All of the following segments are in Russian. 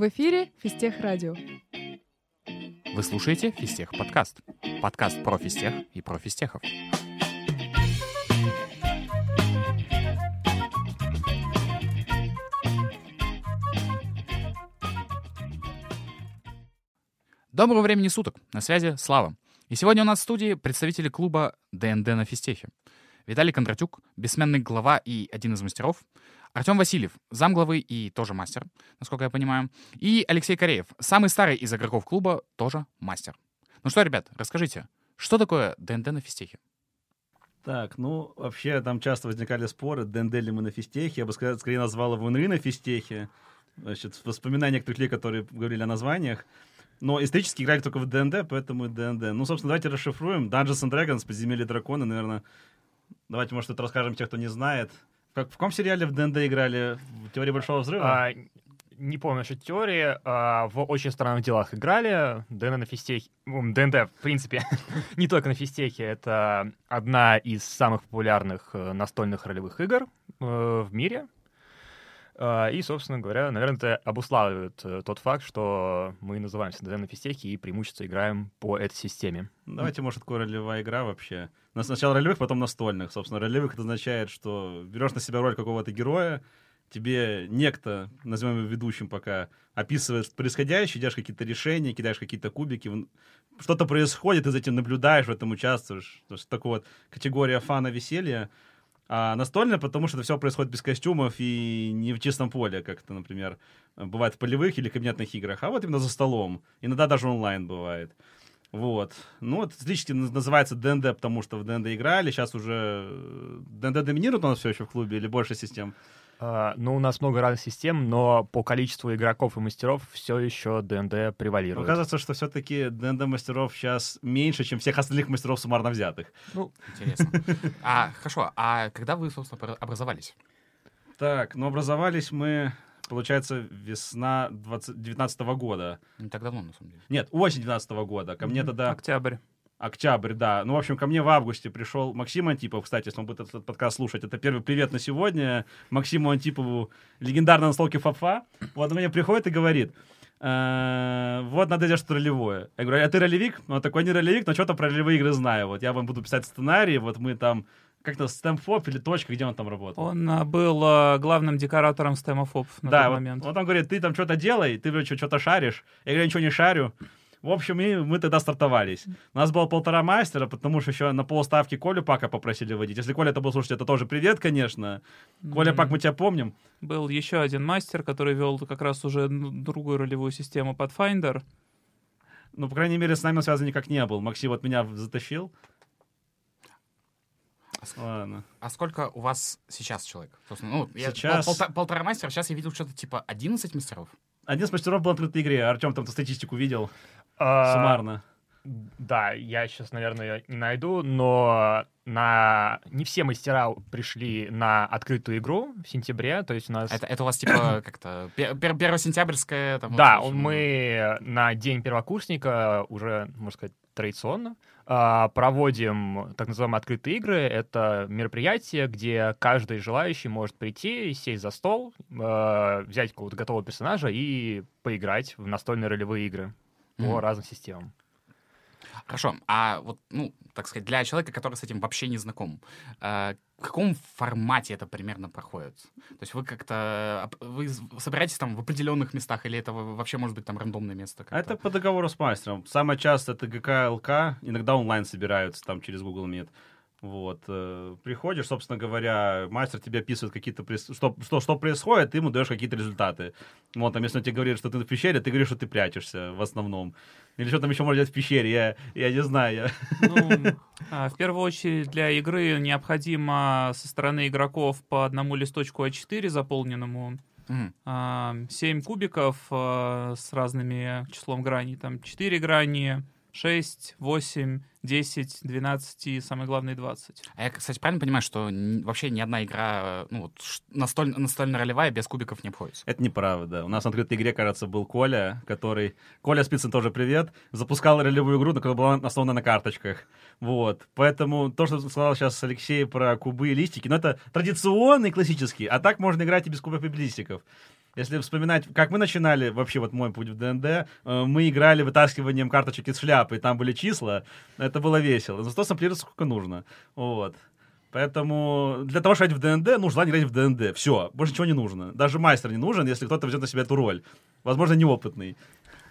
В эфире Физтех Радио. Вы слушаете Физтех подкаст. Подкаст про физтех и про физтехов. Доброго времени суток. На связи Слава. И сегодня у нас в студии представители клуба ДНД на физтехе. Виталий Кондратюк, бессменный глава и один из мастеров. Артем Васильев, замглавы и тоже мастер, насколько я понимаю. И Алексей Кореев, самый старый из игроков клуба, тоже мастер. Ну что, ребят, расскажите, что такое ДНД на физтехе? Так, ну, вообще там часто возникали споры, ДНД ли мы на физтехе. Я бы скорее назвал его НРИ на физтехе. Значит, воспоминания некоторых людей, которые говорили о названиях. Но исторически играли только в ДНД, поэтому и ДНД. Ну, собственно, давайте расшифруем. Dungeons and Dragons, подземелье дракона, наверное. Давайте, может, это расскажем тех, кто не знает. В каком сериале в ДНД играли? В «Теории Большого Взрыва»? Не помню, что теории. В «Очень странных делах» играли. ДНД на физтехе... ДНД, в принципе, не только на физтехе. Это одна из самых популярных настольных ролевых игр в мире. И, собственно говоря, наверное, это обуславливает тот факт, что мы называемся ДНД на физтехе и преимущественно играем по этой системе. Давайте, может, какая ролевая игра вообще. Сначала ролевых, потом настольных. Собственно, ролевых — это означает, что берешь на себя роль какого-то героя, тебе некто, назовем его ведущим пока, описывает происходящее, делаешь какие-то решения, кидаешь какие-то кубики, что-то происходит, ты за этим наблюдаешь, в этом участвуешь. То есть такая вот категория фана, веселья. А настольно, потому что это все происходит без костюмов и не в чистом поле, как это, например, бывает в полевых или кабинетных играх, а вот именно за столом. Иногда даже онлайн бывает. Вот. Ну, вот отлично называется ДНД, потому что в ДНД играли. Сейчас уже ДНД доминирует у нас все еще в клубе или больше систем? Ну, у нас много разных систем, но по количеству игроков и мастеров все еще ДНД превалирует. Оказывается, что все-таки ДНД-мастеров сейчас меньше, чем всех остальных мастеров суммарно взятых. Ну, интересно. Хорошо, а когда вы, собственно, образовались? Так, ну, образовались мы, получается, весна 2019 года. Не так давно, на самом деле. Нет, осень 2019 года. Ко мне тогда... Октябрь, да. Ну, в общем, ко мне в августе пришел Максим Антипов. Кстати, если он будет этот подкаст слушать, это первый привет на сегодня Максиму Антипову, легендарной настолки Фапфа. Вот он мне приходит и говорит, вот надо делать что-то ролевое. Я говорю, а ты ролевик? Он такой, не ролевик, но что-то про ролевые игры знаю. Вот я вам буду писать сценарий, вот мы там... Как-то стемфоп или точка, где он там работал? Он был главным декоратором стемофоп на тот момент. Он там говорит, ты там что-то делай, ты что-то шаришь. Я говорю, ничего не шарю. В общем, и мы тогда стартовались. У нас было 1.5 мастера, потому что еще на полставки Колю Пака попросили водить. Если Коля это был слушать, это тоже привет, конечно. Коля Пак, мы тебя помним. Был еще один мастер, который вел как раз уже другую ролевую систему Pathfinder. Ну, по крайней мере, с нами он связан никак не был. Максим вот меня затащил. Ладно. А сколько у вас сейчас человек? Ну, сейчас... Полтора мастера, сейчас я видел что-то типа 11 мастеров. 11 мастеров был в открытой игре. Артем там статистику видел суммарно. Да, я сейчас, наверное, не найду, но не все мастера пришли на открытую игру в сентябре, то есть у нас... Это у вас типа как-то первосентябрьское... Там, да, вот, мы на день первокурсника уже, можно сказать, традиционно проводим так называемые открытые игры. Это мероприятие, где каждый желающий может прийти, сесть за стол, взять какого-то готового персонажа и поиграть в настольные ролевые игры по разным системам. Хорошо. А вот, ну, так сказать, для человека, который с этим вообще не знаком, в каком формате это примерно проходит? То есть вы как-то... Вы собираетесь там в определенных местах, или это вообще может быть там рандомное место? Как-то? Это по договору с мастером. Самое часто это ГК, ЛК. Иногда онлайн собираются там через Google Meet. Вот. Приходишь, собственно говоря, мастер тебе описывает какие-то... Что происходит, ты ему даешь какие-то результаты. Вот, там, если он тебе говорит, что ты в пещере, ты говоришь, что ты прячешься в основном. Или что там еще можно делать в пещере, я не знаю. Ну, в первую очередь для игры необходимо со стороны игроков по одному листочку А4 заполненному, 7 кубиков с разными числом граней, там 4 грани, 6, 8, 10, 12 и, самое главное, 20. А я, кстати, правильно понимаю, что вообще ни одна игра, ну, вот, настольно-ролевая без кубиков не обходится? Это неправда. У нас в открытой игре, кажется, был Коля, который... Коля Спицын, тоже привет, запускал ролевую игру, которая была основана на карточках. Вот. Поэтому то, что сказал сейчас Алексей про кубы и листики, ну, это традиционный, классический. А так можно играть и без кубов и без листиков. Если вспоминать, как мы начинали, вообще вот мой путь в ДНД, мы играли вытаскиванием карточек из шляпы, и там были числа, это было весело. Зато самплироваться сколько нужно, вот. Поэтому для того, чтобы играть в ДНД, нужно играть в ДНД, все, больше ничего не нужно. Даже мастер не нужен, если кто-то возьмет на себя эту роль, возможно, неопытный.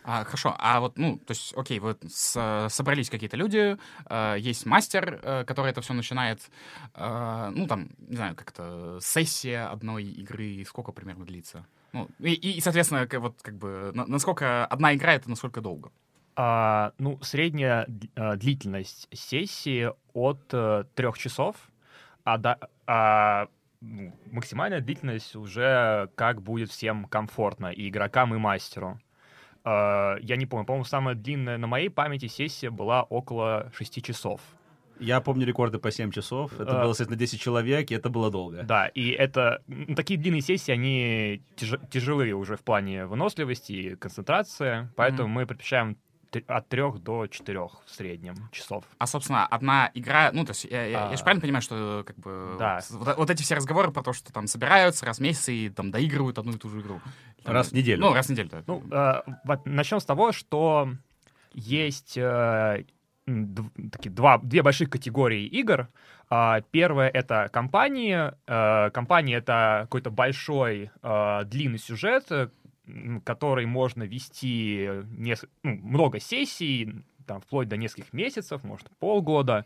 Хорошо, а вот, ну, то есть, окей, вот собрались какие-то люди, есть мастер, который это все начинает, ну, там, не знаю, как-то сессия одной игры, сколько примерно длится? Ну, и соответственно, вот, как бы, насколько одна игра, это насколько долго? Ну, средняя длительность сессии от 3 часов, максимальная длительность уже как будет всем комфортно, и игрокам, и мастеру. Я не помню, по-моему, самая длинная на моей памяти сессия была около 6 часов. Я помню рекорды по 7 часов, это было, соответственно, 10 человек, и это было долго. Да, и это, ну, такие длинные сессии, они тяжелые уже в плане выносливости и концентрации, поэтому мы предпочитаем от 3 до 4 в среднем часов. А, собственно, одна игра... Ну, то есть, я же правильно понимаю, что как бы... Да. Вот эти все разговоры про то, что там собираются раз в месяц и там доигрывают одну и ту же игру. Раз в неделю. Ну, раз в неделю, да. Ну, начнем с того, что есть такие две больших категории игр. Первая — это компании. Компании — это какой-то большой длинный сюжет, который можно вести много сессий, там, вплоть до нескольких месяцев, может, полгода.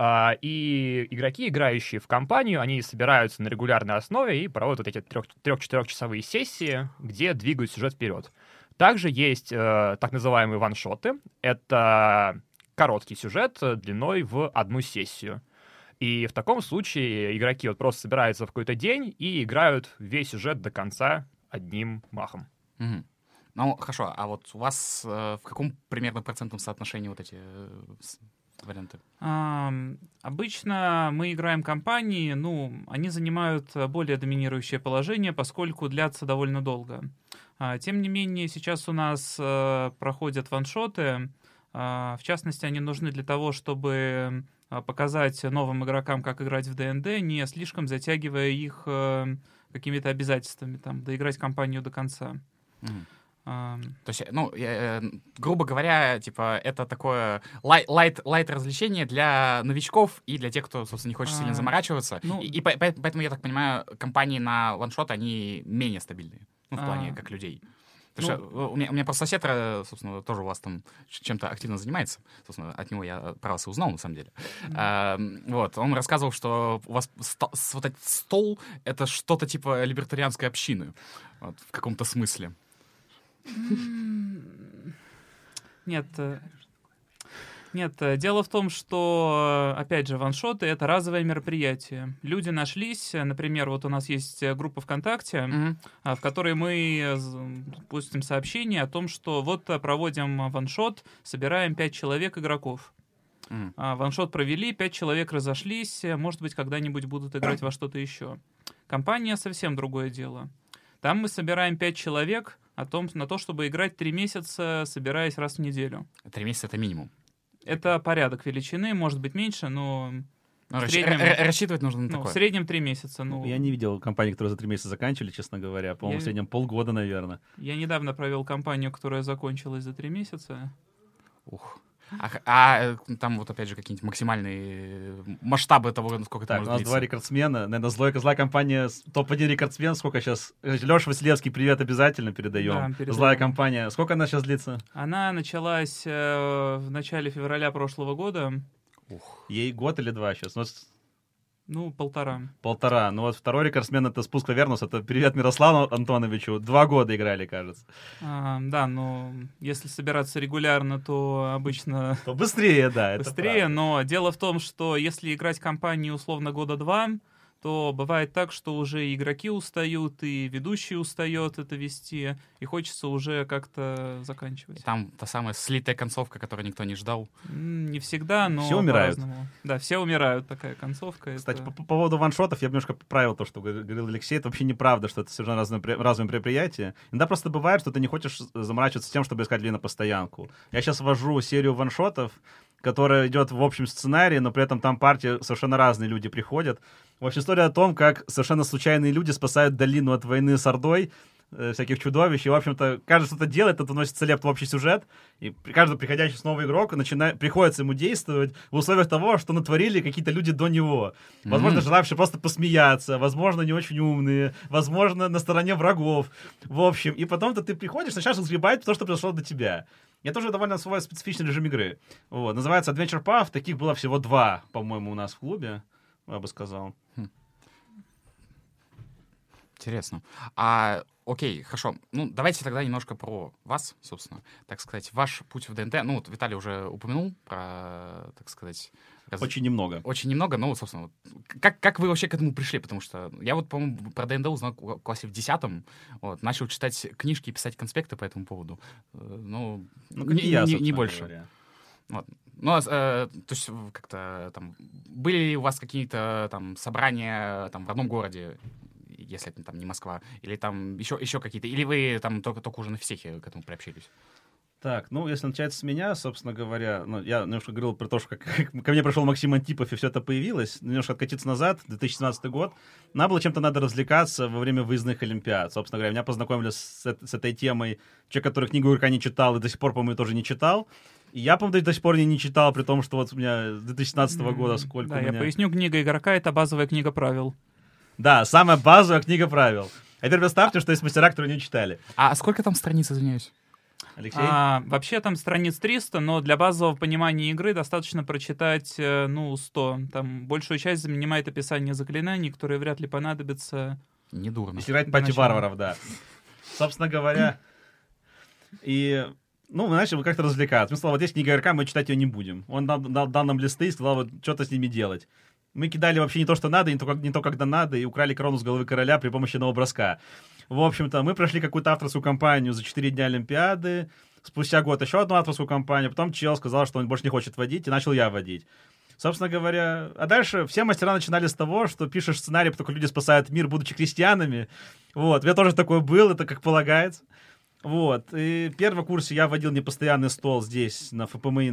И игроки, играющие в компанию, они собираются на регулярной основе и проводят вот эти 3-4-часовые сессии, где двигают сюжет вперед. Также есть так называемые ваншоты. Это короткий сюжет длиной в одну сессию. И в таком случае игроки вот просто собираются в какой-то день и играют весь сюжет до конца одним махом. Угу. Ну, хорошо, а вот у вас в каком примерно процентном соотношении вот эти варианты? Обычно мы играем компании, они занимают более доминирующее положение, поскольку длятся довольно долго. Тем не менее, сейчас у нас проходят ваншоты, в частности, они нужны для того, чтобы показать новым игрокам, как играть в ДНД, не слишком затягивая их какими-то обязательствами, там, доиграть кампанию до конца. То есть, грубо говоря, типа, это такое лайт-развлечение для новичков и для тех, кто, собственно, не хочет сильно заморачиваться. И поэтому, я так понимаю, компании на ваншот, они менее стабильные, в плане как людей. Потому что у меня просто сосед, собственно, тоже у вас там чем-то активно занимается. Собственно, от него я про вас и узнал, на самом деле. Вот, он рассказывал, что у вас вот этот стол — это что-то типа либертарианской общины. Вот, в каком-то смысле. Нет, дело в том, что, опять же, ваншоты — это разовое мероприятие. Люди нашлись, например, вот у нас есть группа ВКонтакте, в которой мы пустим сообщение о том, что вот проводим ваншот, собираем 5 человек игроков. Ваншот провели, 5 человек разошлись, может быть, когда-нибудь будут играть во что-то еще. Компания — совсем другое дело. Там мы собираем 5 человек на то, чтобы играть 3 месяца, собираясь раз в неделю. 3 месяца — это минимум. Это порядок величины, может быть, меньше, но... рассчитывать нужно на такое. В среднем 3 месяца. Я не видел компании, которые за 3 месяца заканчивали, честно говоря. По-моему, в среднем полгода, наверное. Я недавно провел компанию, которая закончилась за 3 месяца. Ух. Там вот опять же какие-нибудь максимальные масштабы того, насколько это может длиться. У нас 2 рекордсмена. Наверное, злая компания, топ-1 рекордсмен. Сколько сейчас? Леша Василевский, привет, обязательно передаем. Да, злая компания. Сколько она сейчас длится? Она началась в начале февраля прошлого года. Ух. Ей год или 2 сейчас? Полтора. Полтора. Второй рекордсмен — это спуск Авернус. Это привет Мирославу Антоновичу. 2 года играли, кажется. Если собираться регулярно, то обычно... То быстрее, да. Быстрее, но дело в том, что если играть компании условно года 2, то бывает так, что уже игроки устают, и ведущий устает это вести, и хочется уже как-то заканчивать. И там та самая слитая концовка, которую никто не ждал. Не всегда, но все умирают. По-разному. Да, все умирают, такая концовка. Кстати, по поводу ваншотов я бы немножко поправил то, что говорил Алексей. Это вообще неправда, что это совершенно разное мероприятие. Иногда просто бывает, что ты не хочешь заморачиваться тем, чтобы искать людей на постоянку. Я сейчас ввожу серию ваншотов, которая идет в общем сценарии, но при этом там партии совершенно разные люди приходят. В общем, история о том, как совершенно случайные люди спасают долину от войны с Ордой, всяких чудовищ, и, в общем-то, каждый что-то делает, это вносит целеб в общий сюжет, и каждый приходящий с новый игрок приходится ему действовать в условиях того, что натворили какие-то люди до него. Возможно, желавшие просто посмеяться, возможно, не очень умные, возможно, на стороне врагов, в общем. И потом-то ты приходишь, сначала разгребает то, что произошло до тебя. Это уже довольно свой специфичный режим игры. Вот. Называется Adventure Path, таких было всего 2, по-моему, у нас в клубе, я бы сказал. Интересно. Окей, хорошо. Ну, давайте тогда немножко про вас, собственно. Так сказать, ваш путь в ДНД. Ну, вот Виталий уже упомянул про, так сказать... Очень немного. Очень немного, но, собственно, как вы вообще к этому пришли? Потому что я вот, по-моему, про ДНД узнал в классе в 10-м. Вот, начал читать книжки и писать конспекты по этому поводу. Не больше. Вот. То есть как-то там... Были ли у вас какие-то там собрания там в родном городе? Если это там не Москва, или там еще какие-то, или вы там только уже на физтехе к этому приобщились? Так, ну, если начать с меня, собственно говоря, я немножко говорил про то, что как ко мне пришел Максим Антипов, и все это появилось. Немножко откатиться назад, 2017 год. Нам было чем-то надо развлекаться во время выездных олимпиад. Собственно говоря, меня познакомили с этой темой человек, который книгу игрока не читал, и до сих пор, по-моему, тоже не читал. И я, по-моему, до сих пор не читал, при том, что вот у меня 2017 года сколько у меня... Да, я поясню, книга игрока — это базовая книга правил. Да, самая базовая книга правил. А теперь представьте, что есть мастера, которые не читали. А сколько там страниц, извиняюсь? Алексей? Вообще там страниц 300, но для базового понимания игры достаточно прочитать, 100. Там большую часть занимает описание заклинаний, которые вряд ли понадобятся. Недурно. Если играть пати варваров, да. Собственно говоря. И... мы начали как-то развлекаться. Мы сказали, вот есть книга игрока, мы читать ее не будем. Он дал нам листы и сказал, вот что-то с ними делать. Мы кидали вообще не то, что надо, не то, когда надо, и украли корону с головы короля при помощи одного броска. В общем-то, мы прошли какую-то авторскую кампанию за 4 дня Олимпиады, спустя год еще одну авторскую кампанию, потом чел сказал, что он больше не хочет водить, и начал я водить. Собственно говоря, а дальше все мастера начинали с того, что пишешь сценарий, поскольку люди спасают мир, будучи крестьянами. Вот, я тоже такой был, это как полагается. Вот, и в первом курсе я водил непостоянный стол здесь, на ФПМИ,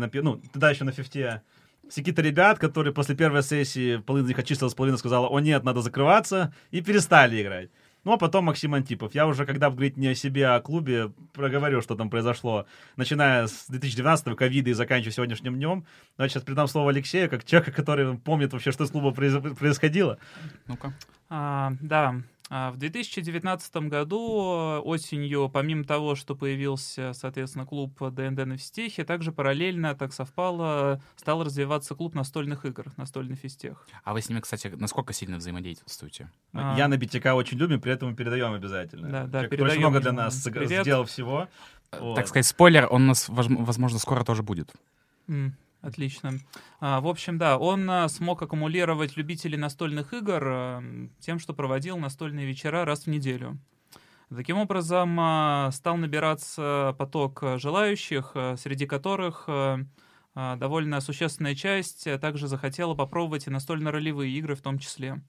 тогда еще на фифте. Все какие-то ребят, которые после первой сессии половина из них отчислилась, половина сказала, о нет, надо закрываться, и перестали играть. А потом Максим Антипов. Я уже, когда говорить не о себе, а о клубе, проговорю, что там произошло, начиная с 2019-го, ковида и заканчивая сегодняшним днем. Я сейчас передам слово Алексею, как человеку, который помнит вообще, что с клубом происходило. Ну-ка. В 2019 году осенью, помимо того, что появился, соответственно, клуб ДНД на физтехе, также параллельно, так совпало, стал развиваться клуб настольных игр, настольный физтех. А вы с ними, кстати, насколько сильно взаимодействуете? Я на BTK очень люблю, при этом передаем обязательно. Да, передаем. Очень много для нас сделал всего. Так сказать, спойлер, он у нас, возможно, скоро тоже будет. Отлично. В общем, он смог аккумулировать любителей настольных игр тем, что проводил настольные вечера раз в неделю. Таким образом, стал набираться поток желающих, среди которых довольно существенная часть также захотела попробовать и настольно-ролевые игры в том числе.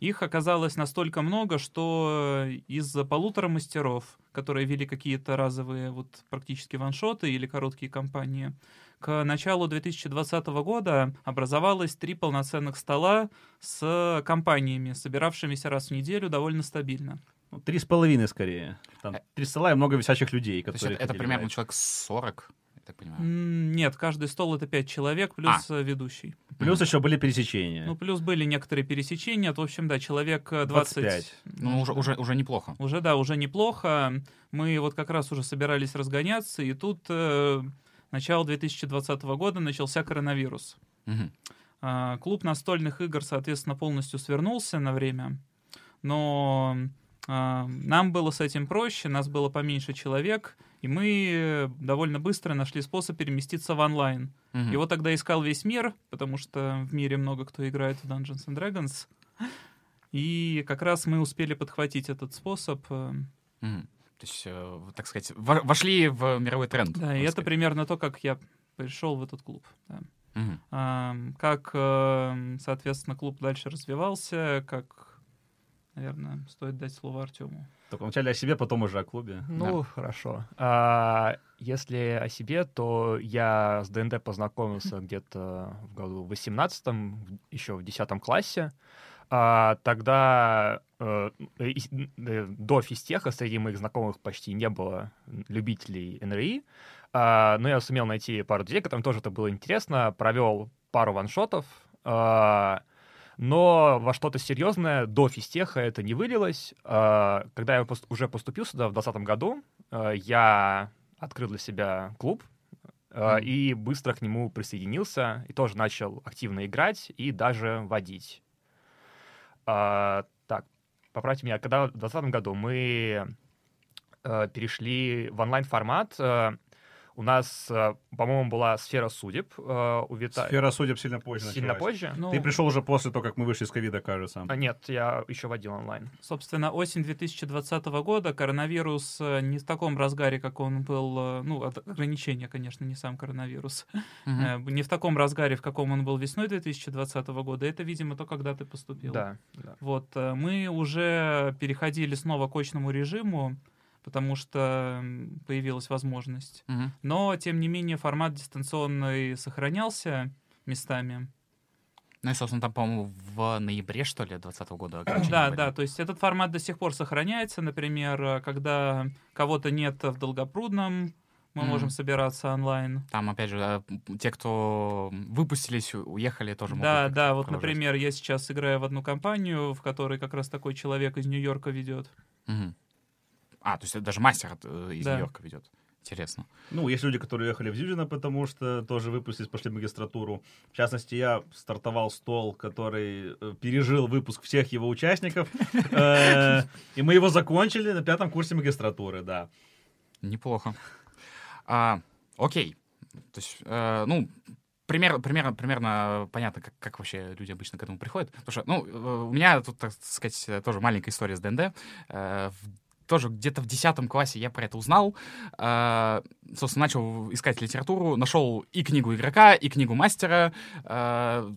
Их оказалось настолько много, что из 1.5 мастеров, которые вели какие-то разовые практически ваншоты или короткие кампании, к началу 2020 года образовалось 3 полноценных стола с компаниями, собиравшимися раз в неделю довольно стабильно. 3.5 скорее. Там 3 стола и много висячих людей. Которые это примерно человек 40, я так понимаю? Нет, каждый стол — это 5 человек плюс ведущий. Плюс еще были пересечения. Плюс были некоторые пересечения. В общем, человек 25. Уже неплохо. Уже неплохо. Мы как раз уже собирались разгоняться, и тут... Начало 2020 года начался коронавирус. Клуб настольных игр, соответственно, полностью свернулся на время, но нам было с этим проще, нас было поменьше человек, и мы довольно быстро нашли способ переместиться в онлайн. Его тогда искал весь мир, потому что в мире много кто играет в Dungeons and Dragons, и как раз мы успели подхватить этот способ. То есть, так сказать, вошли в мировой тренд. Да, и это примерно то, как я пришел в этот клуб. Да. Как, соответственно, клуб дальше развивался, как, наверное, стоит дать слово Артему. Только вначале о себе, потом уже о клубе. Хорошо. Если о себе, то я с ДНД познакомился где-то в году 18-м, еще в 10 классе. Тогда до физтеха среди моих знакомых почти не было любителей НРИ, но я сумел найти пару друзей, которым тоже это было интересно, провел пару ваншотов, но во что-то серьезное до физтеха это не вылилось. Когда я уже поступил сюда в 2020 году, я открыл для себя клуб и быстро к нему присоединился, и тоже начал активно играть и даже водить. Так, поправьте меня, когда в 2020 году мы перешли в онлайн-формат, у нас, по-моему, была сфера судеб у Виталия. Сфера судеб сильно позже началась. Ну... Ты пришел уже после того, как мы вышли из ковида, кажется. Нет, я еще водил онлайн. Собственно, осень 2020 года, коронавирус не в таком разгаре, как он был... Ну, ограничения, конечно, не сам коронавирус. Не в таком разгаре, в каком он был весной 2020 года. Это, видимо, то, когда ты поступил. Да. Вот, мы уже переходили снова к очному режиму, потому что появилась возможность. Но, тем не менее, формат дистанционный сохранялся местами. Ну и, собственно, там, по-моему, в ноябре, что ли, 2020 года? Да, то есть этот формат до сих пор сохраняется. Например, когда кого-то нет в Долгопрудном, мы можем собираться онлайн. Там, опять же, те, кто выпустились, уехали, тоже могут. Да, вот, например, я сейчас играю в одну компанию, в которой как раз такой человек из Нью-Йорка ведет. То есть даже мастер из Нью-Йорка ведет. Интересно. Ну, есть люди, которые уехали в Зюзино, потому что тоже выпустились, пошли в магистратуру. В частности, я стартовал стол, который пережил выпуск всех его участников. И мы его закончили на 5 курсе магистратуры, да. Неплохо. Окей. То есть, Примерно понятно, как вообще люди обычно к этому приходят. Потому что, у меня тут, так сказать, тоже маленькая история с ДНД. Тоже где-то в 10 классе я про это узнал. Собственно, начал искать литературу, нашел и книгу игрока, и книгу мастера,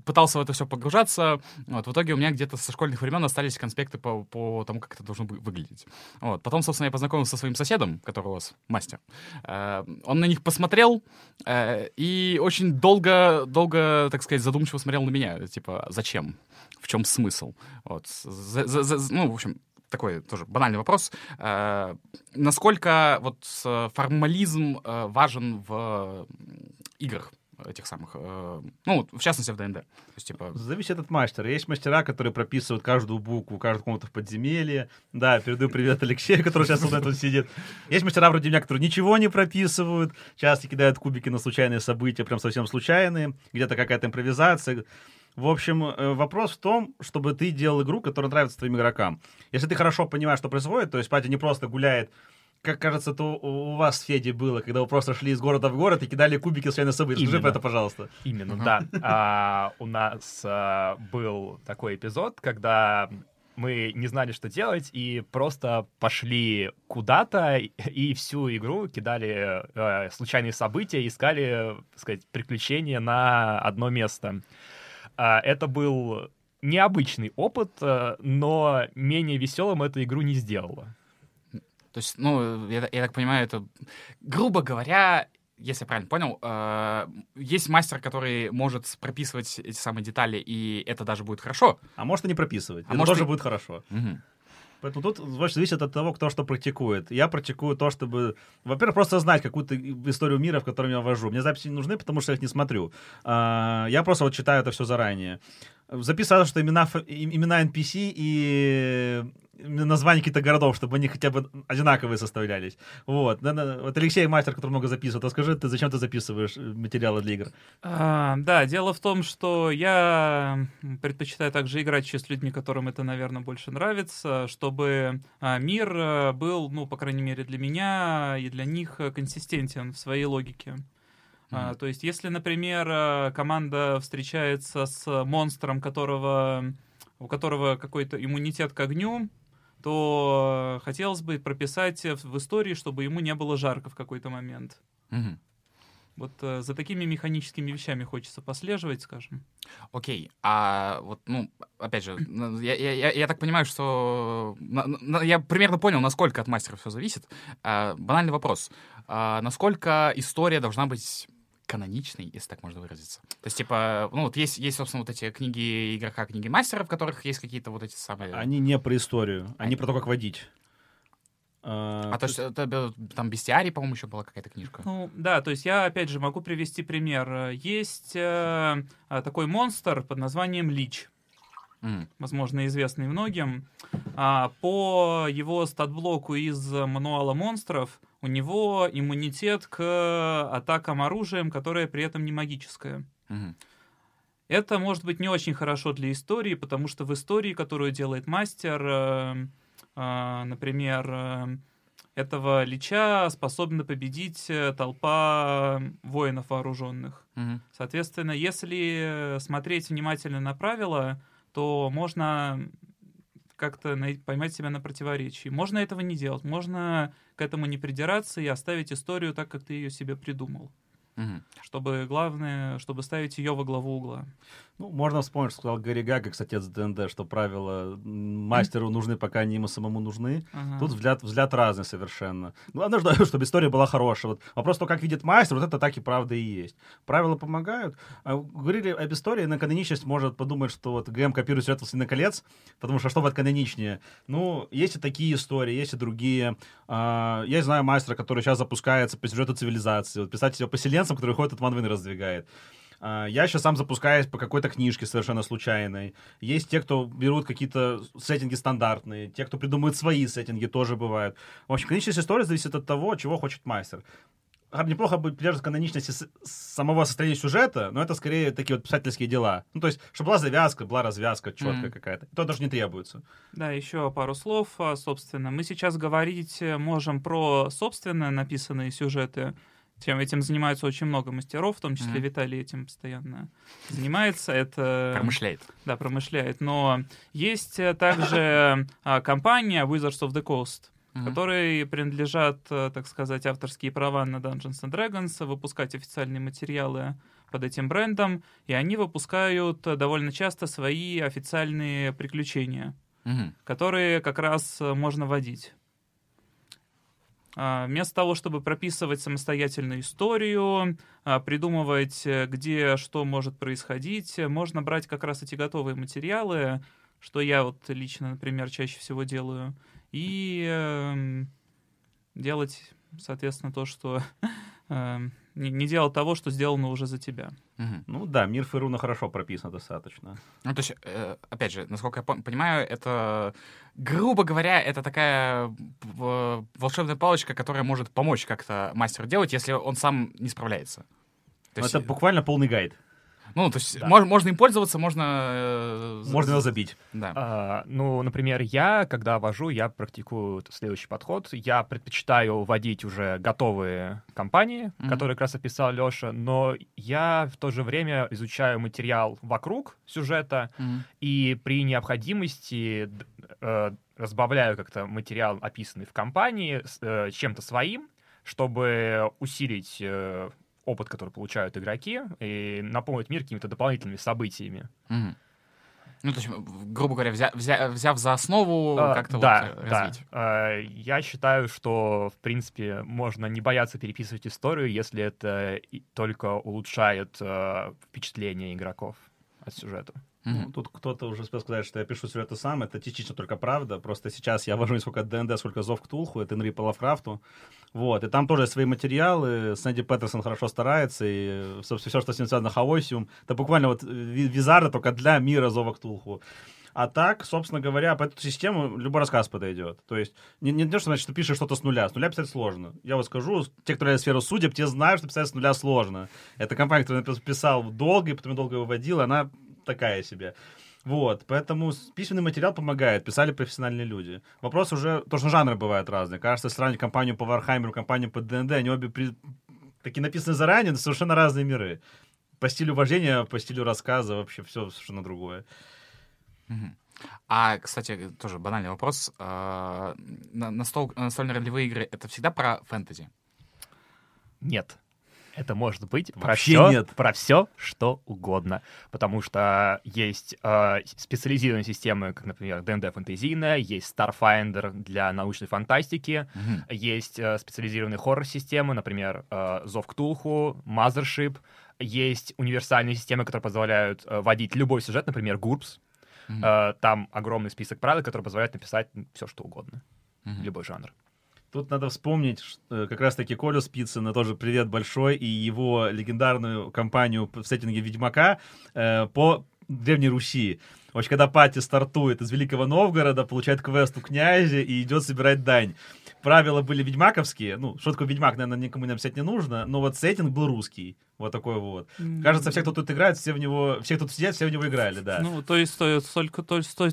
пытался в это все погружаться. Вот, в итоге у меня где-то со школьных времен остались конспекты по тому, как это должно выглядеть. Вот. Потом, собственно, я познакомился со своим соседом, который у вас мастер. Он на них посмотрел и очень долго, так сказать, задумчиво смотрел на меня. Типа, зачем? В чем смысл? Вот. В общем... Такой тоже банальный вопрос. Насколько вот формализм важен в играх этих самых, в частности, в ДНД? То есть, зависит от мастера. Есть мастера, которые прописывают каждую букву, каждую комнату в подземелье. Да, передаю привет Алексею, который сейчас вот тут сидит. Есть мастера вроде меня, которые ничего не прописывают, часто кидают кубики на случайные события, прям совсем случайные, где-то какая-то импровизация. В общем, вопрос в том, чтобы ты делал игру, которая нравится твоим игрокам. Если ты хорошо понимаешь, что происходит, то есть Патя не просто гуляет, как, кажется, то у вас с Федей было, когда вы просто шли из города в город и кидали кубики свои на события. Скажи про это, пожалуйста. Именно, да. У нас был такой эпизод, когда мы не знали, что делать, и просто пошли куда-то, и всю игру кидали случайные события, искали, так сказать, приключения на одно место. Это был необычный опыт, но менее веселым эту игру не сделало. То есть, я так понимаю, это, грубо говоря, если я правильно понял, есть мастер, который может прописывать эти самые детали, и это даже будет хорошо. А может и не прописывать, тоже будет хорошо. Поэтому тут, значит, зависит от того, кто что практикует. Я практикую то, чтобы, во-первых, просто знать какую-то историю мира, в котором я вожу. Мне записи не нужны, потому что я их не смотрю. Я просто вот читаю это все заранее. Записываю, что имена NPC и названия каких-то городов, чтобы они хотя бы одинаковые составлялись. Вот Алексей, мастер, который много записывает, расскажи, зачем ты записываешь материалы для игр? Дело в том, что я предпочитаю также играть с людьми, которым это, наверное, больше нравится, чтобы мир был, по крайней мере, для меня и для них консистентен в своей логике. То есть, если, например, команда встречается с монстром, у которого какой-то иммунитет к огню, то хотелось бы прописать в истории, чтобы ему не было жарко в какой-то момент. Вот за такими механическими вещами хочется послеживать, скажем. Окей. Опять же, я так понимаю, что... Я примерно понял, насколько от мастера все зависит. Банальный вопрос. Насколько история должна быть каноничный, если так можно выразиться. То есть, типа, ну, вот есть, собственно, вот эти книги игрока, книги мастера, в которых есть какие-то вот эти самые... Они не про историю, они про то, как водить. А то есть там «Бестиарий», по-моему, еще была какая-то книжка. Ну, да, то есть я, опять же, могу привести пример. Есть такой монстр под названием Лич. Возможно, известный многим. По его статблоку из мануала монстров у него иммунитет к атакам оружием, которое при этом не магическое. Это может быть не очень хорошо для истории, потому что в истории, которую делает мастер, например, этого Лича способна победить толпа воинов вооруженных. Соответственно, если смотреть внимательно на правила, то можно как-то поймать себя на противоречии. Можно этого не делать, можно к этому не придираться и оставить историю так, как ты ее себе придумал. Чтобы, главное, чтобы ставить ее во главу угла. Ну, можно вспомнить, что сказал Гарри Гага, кстати, отец ДНД, что правила мастеру нужны, пока они ему самому нужны. Тут взгляд разный совершенно. Главное, чтобы история была хорошая. Вот вопрос, то, как видит мастер, вот это так и правда и есть. Правила помогают. Говорили об истории, на каноничность может подумать, что вот ГМ копирует сюжет «Властелина колец», потому что будет каноничнее. Ну, есть и такие истории, есть и другие. Я знаю мастера, который сейчас запускается по сюжету «Цивилизации». Вот писать его поселенцам, который ходит от Манвин раздвигает. Я еще сам запускаюсь по какой-то книжке совершенно случайной. Есть те, кто берут какие-то сеттинги стандартные, те, кто придумывает свои сеттинги, тоже бывают. В общем, каноничность истории зависит от того, чего хочет мастер. Неплохо бы придерживаться каноничности самого состояния сюжета, но это скорее такие вот писательские дела. Ну, то есть, чтобы была завязка, была развязка четкая какая-то. Это даже не требуется. Да, еще пару слов, собственно. Мы сейчас говорить можем про собственно написанные сюжеты. Этим занимаются очень много мастеров, в том числе Виталий этим постоянно занимается. Это... Промышляет. Да, промышляет. Но есть также компания Wizards of the Coast, которой принадлежат, так сказать, авторские права на Dungeons and Dragons, выпускать официальные материалы под этим брендом, и они выпускают довольно часто свои официальные приключения, которые как раз можно водить. Вместо того, чтобы прописывать самостоятельную историю, придумывать, где что может происходить, можно брать как раз эти готовые материалы, что я вот лично, например, чаще всего делаю, и делать, соответственно, то, что... не делал того, что сделано уже за тебя. Ну да, мир Феруна хорошо прописан достаточно. Ну то есть, опять же, насколько я понимаю, это, грубо говоря, это такая волшебная палочка, которая может помочь как-то мастеру делать, если он сам не справляется. То есть... Это буквально полный гайд. Ну, то есть да. Можно им пользоваться, можно его забить. Да. Ну, например, я, когда вожу, я практикую следующий подход. Я предпочитаю водить уже готовые кампании, которые как раз описал Леша, но я в то же время изучаю материал вокруг сюжета и при необходимости разбавляю как-то материал, описанный в кампании, с чем-то своим, чтобы усилить... опыт, который получают игроки, и наполнить мир какими-то дополнительными событиями. Ну, то есть, грубо говоря, взяв за основу, как-то да, вот развить. Да. Я считаю, что, в принципе, можно не бояться переписывать историю, если это только улучшает впечатление игроков от сюжета. Ну, тут кто-то уже успел сказать, что я пишу сюжеты сам, это частично только правда, просто сейчас я вожу не сколько от ДНД, сколько Зов к Тулху, это Энри по Лавкрафту, вот, и там тоже свои материалы, Сэнди Петерсон хорошо старается, и, собственно, все, что с ним связано, Хаосиум, это буквально вот Визарда только для мира Зова к Тулху. А так, собственно говоря, по эту систему любой рассказ подойдет. То есть не то, что значит, что пишешь что-то с нуля. С нуля писать сложно. Я вот скажу, те, кто играет в сферу судеб, те знают, что писать с нуля сложно. Это компания, которая писала долго и потом долго выводила, она такая себе. Вот, поэтому письменный материал помогает, писали профессиональные люди. Вопрос уже, то, что жанры бывают разные. Кажется, сравнить компанию по Вархаммеру, компанию по ДНД, они обе такие написаны заранее, но совершенно разные миры. По стилю вождения, по стилю рассказа, вообще все совершенно другое. А, кстати, тоже банальный вопрос. Настольные ролевые игры — это всегда про фэнтези? Нет. Это может быть про все, что угодно. Потому что есть специализированные системы, как, например, ДНД фэнтезийная, есть Starfinder для научной фантастики, есть специализированные хоррор-системы, например, Зов Ктулху, Mothership. Есть универсальные системы, которые позволяют вводить любой сюжет, например, GURPS. Там огромный список правил, которые позволяют написать все, что угодно. Любой жанр. Тут надо вспомнить, что, как раз-таки, Колю Спицына, тоже привет большой, и его легендарную кампанию в сеттинге Ведьмака по Древней Руси. Вообще, когда Пати стартует из Великого Новгорода, получает квест у князя и идет собирать дань. Правила были ведьмаковские. Ну, шутку «Ведьмак», наверное, никому написать не нужно, но вот сеттинг был русский. Вот такой вот. Кажется, все, кто тут играет, все в него... Все, кто тут сидят, все в него играли, да. Ну, то есть стоит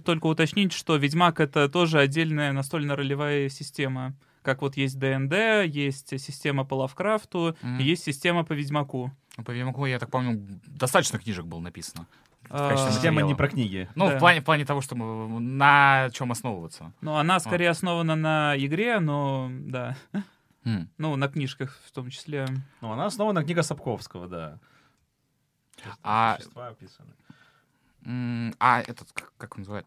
только уточнить, что «Ведьмак» — это тоже отдельная настольно-ролевая система. Как вот есть ДНД, есть система по Лавкрафту, есть система по «Ведьмаку». По «Ведьмаку», я так помню, достаточно книжек было написано. Система не про книги. Ну, да. в плане того, что на чем основываться. Ну, она скорее основана на игре, но да. Ну, на книжках в том числе. Ну, она основана на книгах Сапковского, да. Существа описаны. Этот, как он называет?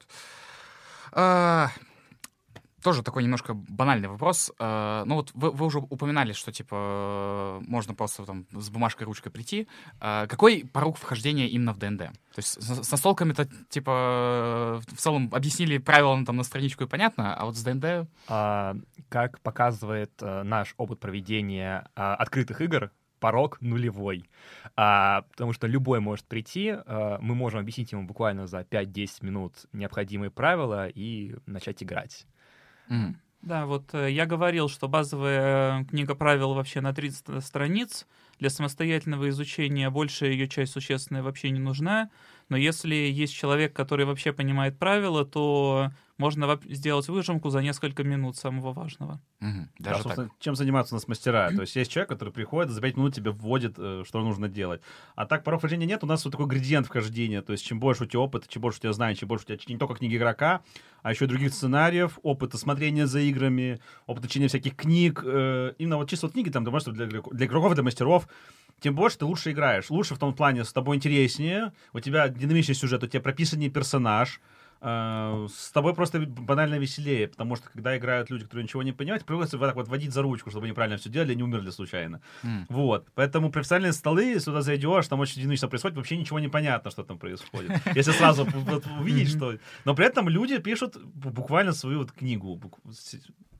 Тоже такой немножко банальный вопрос. Ну вот вы уже упоминали, что типа можно просто там с бумажкой и ручкой прийти. Какой порог вхождения именно в ДНД? То есть с настолками-то типа в целом объяснили правила там на страничку и понятно, а вот с ДНД... Как показывает наш опыт проведения открытых игр, порог нулевой. Потому что любой может прийти, мы можем объяснить ему буквально за 5-10 минут необходимые правила и начать играть. Да, вот я говорил, что базовая книга правил вообще на 30 страниц. Для самостоятельного изучения большая ее часть существенная вообще не нужна. Но если есть человек, который вообще понимает правила, то можно сделать выжимку за несколько минут самого важного. Даже так. Чем заниматься у нас мастера? То есть есть человек, который приходит, за 5 минут тебе вводит, что нужно делать. А так порог вхождения нет, у нас вот такой градиент вхождения. То есть чем больше у тебя опыта, чем больше у тебя знаний, чем больше у тебя не только книги игрока, а еще и других сценариев, опыта смотрения за играми, опыта чтения всяких книг. Именно вот чисто вот книги там, для игроков, для мастеров. Тем больше ты лучше играешь. Лучше в том плане, с тобой интереснее, у тебя динамичный сюжет, у тебя прописанный персонаж, с тобой просто банально веселее, потому что, когда играют люди, которые ничего не понимают, приходится вот так вот водить за ручку, чтобы они правильно все делали и не умерли случайно. Вот. Поэтому профессиональные столы, сюда зайдешь, там очень динамично происходит, вообще ничего не понятно, что там происходит. Если сразу увидеть, что... Но при этом люди пишут буквально свою книгу.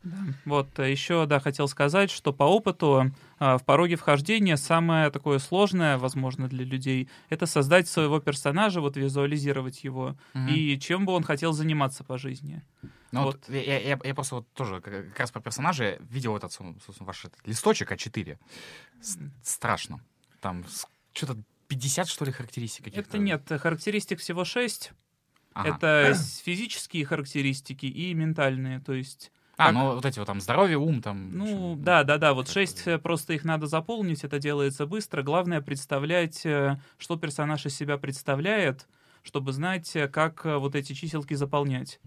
Да. Вот, еще, да, хотел сказать, что по опыту в пороге вхождения самое такое сложное, возможно, для людей, это создать своего персонажа, вот визуализировать его, и чем бы он хотел заниматься по жизни. Ну вот. Я просто вот тоже как раз про персонажа видел этот, собственно, ваш листочек А4. Страшно. Там что-то 50, что ли, характеристик каких-то? Это нет, характеристик всего 6. Это физические характеристики и ментальные, то есть... Ну вот эти вот там здоровье, ум там... Ну да, вот 6, просто их надо заполнить, это делается быстро. Главное представлять, что персонаж из себя представляет, чтобы знать, как вот эти чиселки заполнять.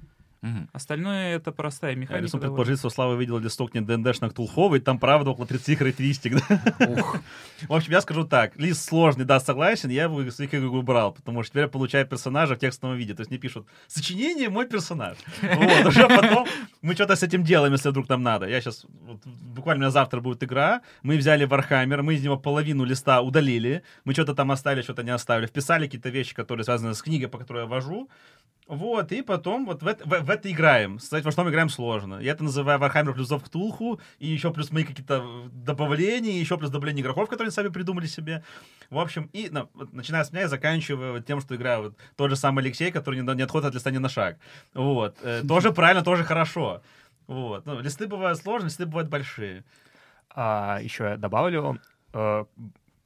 Остальное — это простая механика. Я рисую предположить, что Слава видел листок не ДНДшных Ктулховой, там, правда, около 30 характеристик. В общем, я скажу так, лист сложный, да, согласен, я его из игры убрал, потому что теперь я получаю персонажа в текстовом виде. То есть мне пишут «Сочинение — мой персонаж». Вот, уже потом мы что-то с этим делаем, если вдруг нам надо. Я сейчас, буквально у меня завтра будет игра, мы взяли Warhammer, мы из него половину листа удалили, мы что-то там оставили, что-то не оставили, вписали какие-то вещи, которые связаны с книгой, по которой я вожу. Вот, и потом вот в это играем. Кстати, во что мы играем сложно. Я это называю Warhammer плюс Зов Ктулху, и еще плюс мои какие-то добавления, и еще плюс добавления игроков, которые они сами придумали себе. В общем, и начиная с меня, я заканчиваю тем, что играю тот же самый Алексей, который не отходит от листа ни на шаг. Вот. Тоже правильно, тоже хорошо. Вот. Ну, листы бывают сложные, листы бывают большие. Еще я добавлю...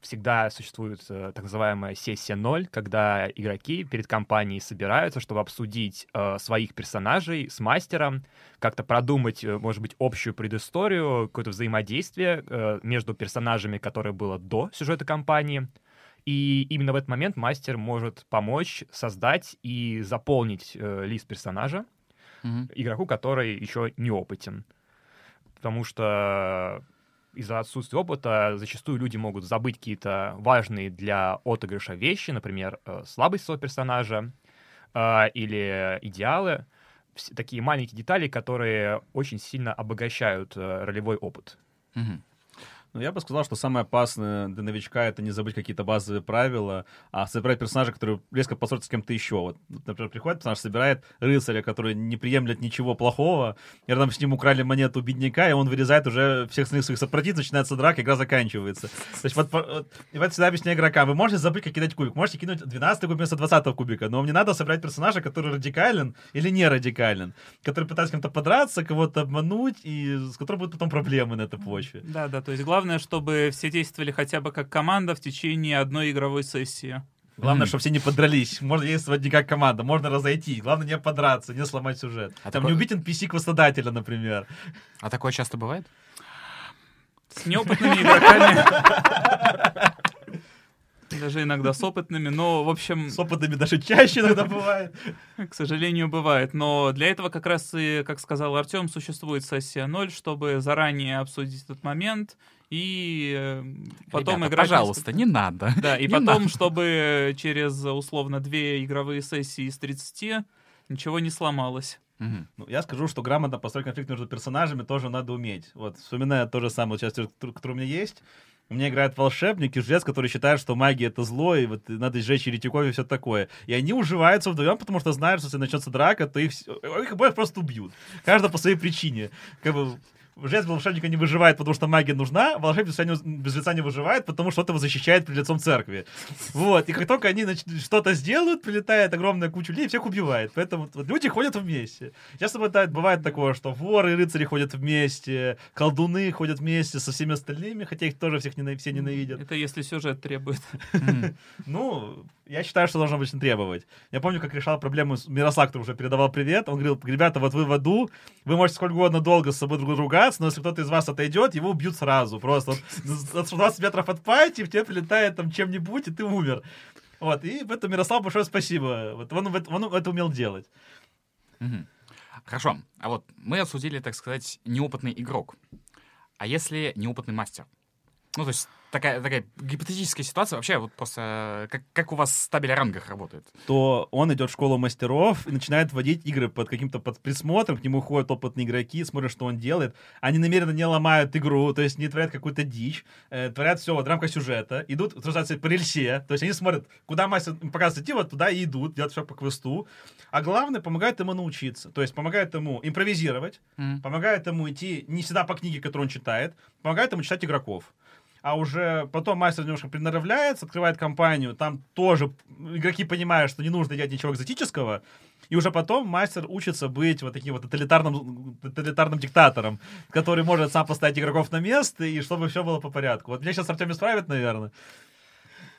Всегда существует так называемая сессия 0, когда игроки перед компанией собираются, чтобы обсудить своих персонажей с мастером, как-то продумать, может быть, общую предысторию, какое-то взаимодействие между персонажами, которое было до сюжета кампании. И именно в этот момент мастер может помочь создать и заполнить лист персонажа игроку, который еще неопытен. Потому что... из-за отсутствия опыта зачастую люди могут забыть какие-то важные для отыгрыша вещи, например, слабость своего персонажа или идеалы. Такие маленькие детали, которые очень сильно обогащают ролевой опыт. Угу. Ну, я бы сказал, что самое опасное для новичка — это не забыть какие-то базовые правила, а собирать персонажа, который резко поссорится с кем-то еще. Вот, например, приходит персонаж, собирает рыцаря, который не приемлет ничего плохого, и рядом с ним украли монету бедняка, и он вырезает уже всех своих сопротив, начинается драка, игра заканчивается. То есть вот я всегда объясняю игрокам: вы можете забыть, как кидать кубик, можете кинуть 12 кубик вместо 20 кубика, но вам не надо собирать персонажа, который радикален или не радикален, который пытается с кем-то подраться, кого-то обмануть, и с которым будут потом проблемы на этой почве. Да, то есть главное, чтобы все действовали хотя бы как команда в течение одной игровой сессии. Главное, чтобы все не подрались. Можно действовать не как команда, можно разойтись. Главное, не подраться, не сломать сюжет. Не убить NPC-квостодателя, например. А такое часто бывает? С неопытными игроками. Даже иногда с опытными, но, в общем... С опытными даже чаще иногда бывает. К сожалению, бывает. Но для этого как раз и, как сказал Артем, существует сессия 0, чтобы заранее обсудить этот момент и потом... Ребята, пожалуйста, не надо. Да, и потом, чтобы через, условно, 2 игровые сессии из 30 ничего не сломалось. Угу. Ну, я скажу, что грамотно построить конфликт между персонажами тоже надо уметь. Вот, вспоминая то же самое участие, которое у меня есть... У меня играет волшебник и жрец, который считает, что магия — это зло, и вот надо сжечь еретиков и все такое. И они уживаются вдвоем, потому что знают, что если начнется драка, то их обоих просто убьют. Каждый по своей причине. Как бы жрец волшебника не выживает, потому что магия нужна, волшебник без лица не выживает, потому что его защищает при лицом церкви. Вот. И как только они что-то сделают, прилетает огромная куча людей и всех убивает. Поэтому вот, люди ходят вместе. Часто бывает такое, что воры и рыцари ходят вместе, колдуны ходят вместе со всеми остальными, хотя их тоже все ненавидят. Это если сюжет требует. Ну, я считаю, что должно быть требовать. Я помню, как решал проблему Мирослав, который уже передавал привет. Он говорил: ребята, вот вы в аду, вы можете сколько угодно долго с собой друг друга, но если кто-то из вас отойдет, его убьют сразу. Просто 20 метров от пати, в тебя прилетает там чем-нибудь, и ты умер. Вот. И поэтому Мирослав, большое спасибо. Вот он это умел делать. Угу. Хорошо. А вот мы обсудили, так сказать, неопытный игрок. А если неопытный мастер? Ну, то есть такая гипотетическая ситуация вообще, вот просто как у вас табель о рангах работает? То он идет в школу мастеров и начинает вводить игры под каким-то присмотром, к нему ходят опытные игроки, смотрят, что он делает. Они намеренно не ломают игру, то есть не творят какую-то дичь, творят все вот в рамках сюжета, идут, сражаются по рельсе, то есть они смотрят, куда мастер показывает идти, вот туда и идут, делают все по квесту. А главное, помогает ему научиться, то есть помогает ему импровизировать, помогает ему идти не всегда по книге, которую он читает, помогает ему читать игроков. А уже потом мастер немножко приноровляется, открывает компанию, там тоже игроки понимают, что не нужно делать ничего экзотического, и уже потом мастер учится быть вот таким вот тоталитарным диктатором, который может сам поставить игроков на место, и чтобы все было по порядку. Вот меня сейчас Артем исправит, наверное.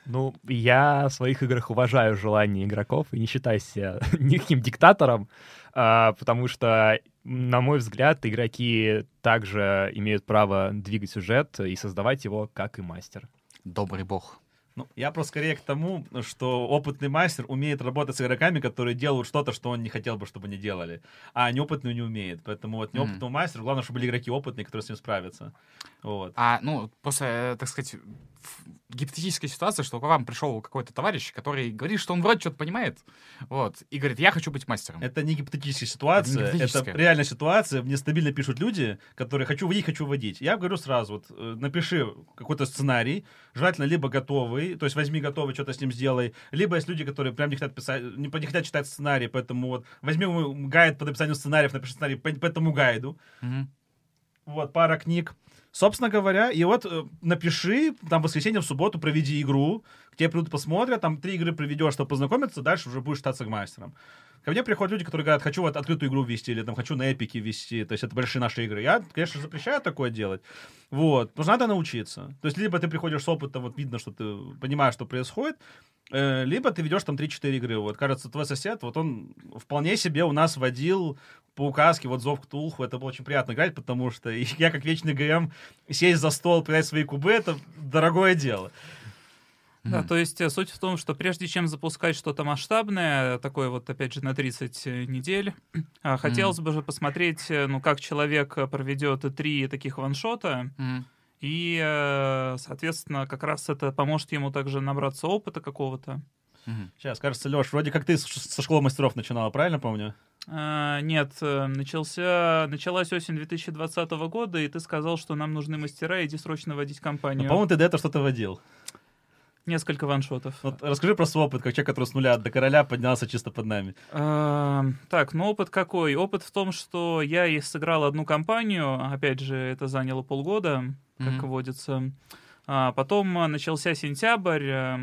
Ну, я в своих играх уважаю желания игроков, и не считаю себя никаким диктатором, потому что, на мой взгляд, игроки также имеют право двигать сюжет и создавать его, как и мастер. Добрый бог. Ну, я просто скорее к тому, что опытный мастер умеет работать с игроками, которые делают что-то, что он не хотел бы, чтобы они делали, а неопытный не умеет. Поэтому вот неопытному мастеру главное, чтобы были игроки опытные, которые с ним справятся. Вот. А, ну, просто, так сказать, гипотетическая ситуация, что к вам пришел какой-то товарищ, который говорит, что он вроде что-то понимает, вот, и говорит: я хочу быть мастером. Это не гипотетическая ситуация, это реальная ситуация. Мне стабильно пишут люди, которые: хочу водить. Я говорю сразу: вот, напиши какой-то сценарий, желательно либо готовый, то есть возьми готовый, что-то с ним сделай. Либо есть люди, которые прям не хотят писать, не хотят читать сценарий, поэтому вот возьми гайд по написанию сценариев, напиши сценарий по этому гайду. Вот, пара книг. Собственно говоря, и вот напиши, там, в воскресенье, в субботу проведи игру, к тебе придут, посмотрят, там 3 игры проведешь, чтобы познакомиться, дальше уже будешь считаться мастером. Ко мне приходят люди, которые говорят: хочу вот открытую игру ввести, или там хочу на эпике ввести, то есть это большие наши игры. Я, конечно, запрещаю такое делать, вот, потому что надо научиться. То есть либо ты приходишь с опытом, вот видно, что ты понимаешь, что происходит, либо ты ведешь там 3-4 игры. Вот, кажется, твой сосед, вот он вполне себе у нас водил по указке, вот, Зов Ктулху, это было очень приятно играть, потому что я, как вечный ГМ, сесть за стол, придать свои кубы, это дорогое дело. Да, то есть суть в том, что прежде чем запускать что-то масштабное, такое вот, опять же, на 30 недель, хотелось бы же посмотреть, ну, как человек проведет 3 таких ваншота, И, соответственно, как раз это поможет ему также набраться опыта какого-то. Сейчас, кажется, Леш, вроде как ты со школы мастеров начинала, правильно помню? Нет, началась осень 2020 года, и ты сказал, что нам нужны мастера, иди срочно водить компанию. Ну, по-моему, ты до этого что-то водил. Несколько ваншотов. Вот расскажи про свой опыт, как человек, который с нуля до короля поднялся чисто под нами. Так, ну опыт какой? Опыт в том, что я сыграл одну кампанию, опять же, это заняло полгода, как водится. Потом начался сентябрь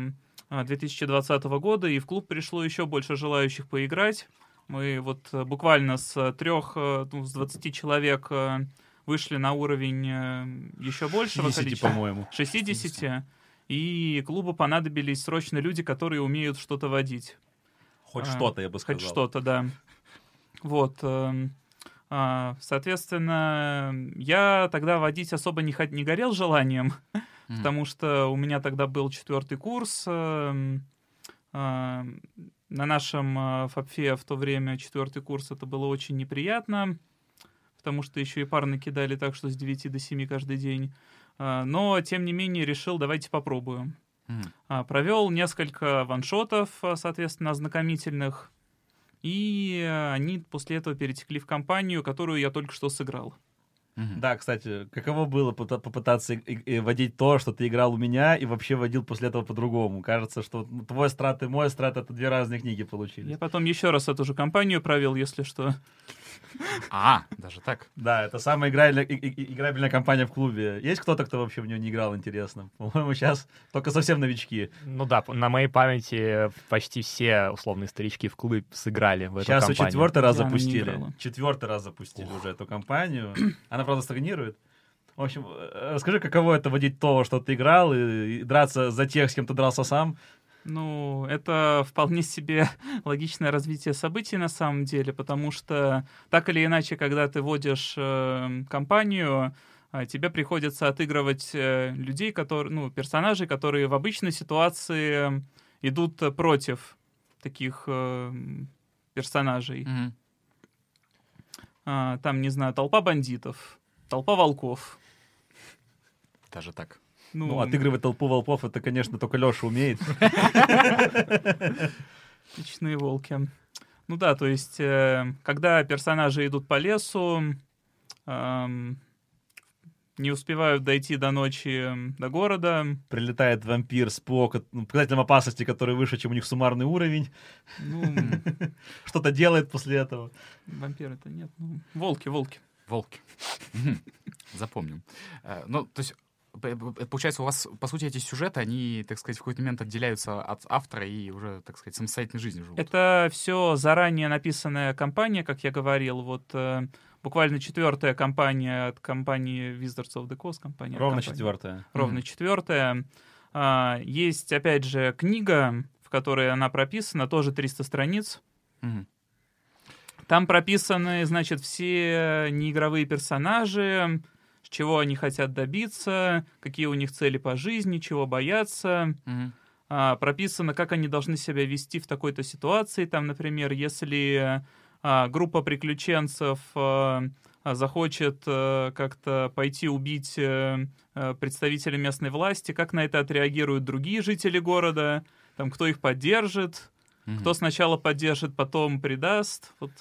2020 года, и в клуб пришло еще больше желающих поиграть. Мы вот буквально с 20 человек вышли на уровень еще большего количества. 60, по-моему. 60. И клубу понадобились срочно люди, которые умеют что-то водить. Хоть что-то, я бы сказал. Хоть что-то, да. Вот. Соответственно, я тогда водить особо не горел желанием, потому что у меня тогда был 4-й курс. На нашем ФАПФе в то время 4-й курс, это было очень неприятно, потому что еще и пар накидали так, что с 9 до 7 каждый день. Но, тем не менее, решил, давайте попробуем. Провел несколько ваншотов, соответственно, ознакомительных, и они после этого перетекли в компанию, которую я только что сыграл. Да, кстати, каково было попытаться водить то, что ты играл у меня, и вообще водил после этого по-другому? Кажется, что твой страт и мой страт — это две разные книги получились. Я потом еще раз эту же компанию провел, если что. Даже так? Да, это самая играбельная компания в клубе. Есть кто-то, кто вообще в нее не играл, интересно? По-моему, сейчас только совсем новички. Ну да, на моей памяти почти все условные старички в клубе сыграли в эту компанию. Сейчас ее четвертый раз запустили уже эту компанию. Она, правда, стагнирует. В общем, расскажи, каково это водить то, что ты играл, и драться за тех, с кем ты дрался сам? Ну, это вполне себе логичное развитие событий на самом деле, потому что так или иначе, когда ты водишь компанию, тебе приходится отыгрывать людей, персонажей, которые в обычной ситуации идут против таких персонажей. Там, не знаю, толпа бандитов, толпа волков. Даже так. Ну, отыгрывать толпу волков, это, конечно, только Леша умеет. Личные волки. Ну да, то есть, когда персонажи идут по лесу, не успевают дойти до ночи до города. Прилетает вампир с показателем опасности, который выше, чем у них суммарный уровень. Что-то делает после этого. Вампира-то нет. Волки. Волки. Запомним. Ну, то есть... Получается, у вас, по сути, эти сюжеты, они, так сказать, в какой-то момент отделяются от автора и уже, так сказать, самостоятельной жизнью живут. Это все заранее написанная кампания, как я говорил. Вот буквально 4-я кампания от компании Wizards of the Coast. Ровно четвертая. Есть, опять же, книга, в которой она прописана, тоже 300 страниц. Там прописаны, значит, все неигровые персонажи, чего они хотят добиться, какие у них цели по жизни, чего боятся. Прописано, как они должны себя вести в такой-то ситуации. Там, например, если группа приключенцев захочет как-то пойти убить представителя местной власти, как на это отреагируют другие жители города, там, кто их поддержит, кто сначала поддержит, потом предаст. Вот.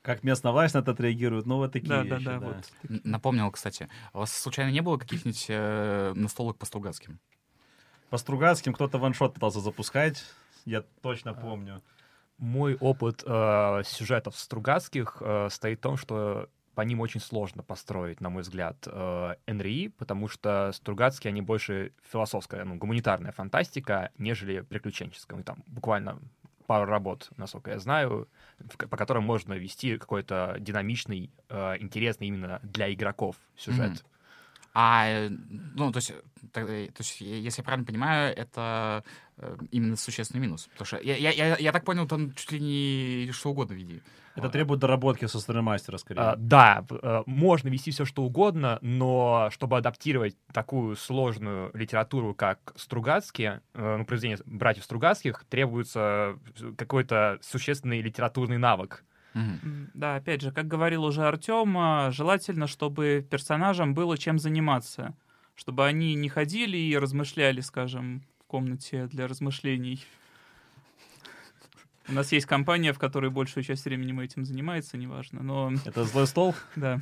Как местная власть на это отреагирует, ну, вот такие вещи. Да. Вот. Напомнил, кстати, у вас случайно не было каких-нибудь настолок по Стругацким? По Стругацким кто-то ваншот пытался запускать, я точно помню. Мой опыт сюжетов Стругацких стоит в том, что по ним очень сложно построить, на мой взгляд, НРИ, потому что Стругацкие, они больше философская, гуманитарная фантастика, нежели приключенческая. Ну, там буквально... пару работ, насколько я знаю, по которым можно вести какой-то динамичный, интересный именно для игроков сюжет. То есть, если я правильно понимаю, это именно существенный минус. Потому что я так понял, там чуть ли не что угодно веди. Это требует доработки со стороны мастера, скорее. Можно вести все, что угодно, но чтобы адаптировать такую сложную литературу, как Стругацкие, произведение братьев Стругацких, требуется какой-то существенный литературный навык. Да, опять же, как говорил уже Артем, желательно, чтобы персонажам было чем заниматься. чтобы они не ходили и размышляли, скажем, в комнате для размышлений. У нас есть компания, в которой большую часть времени мы этим занимается, неважно, но... Это злой стол? Да.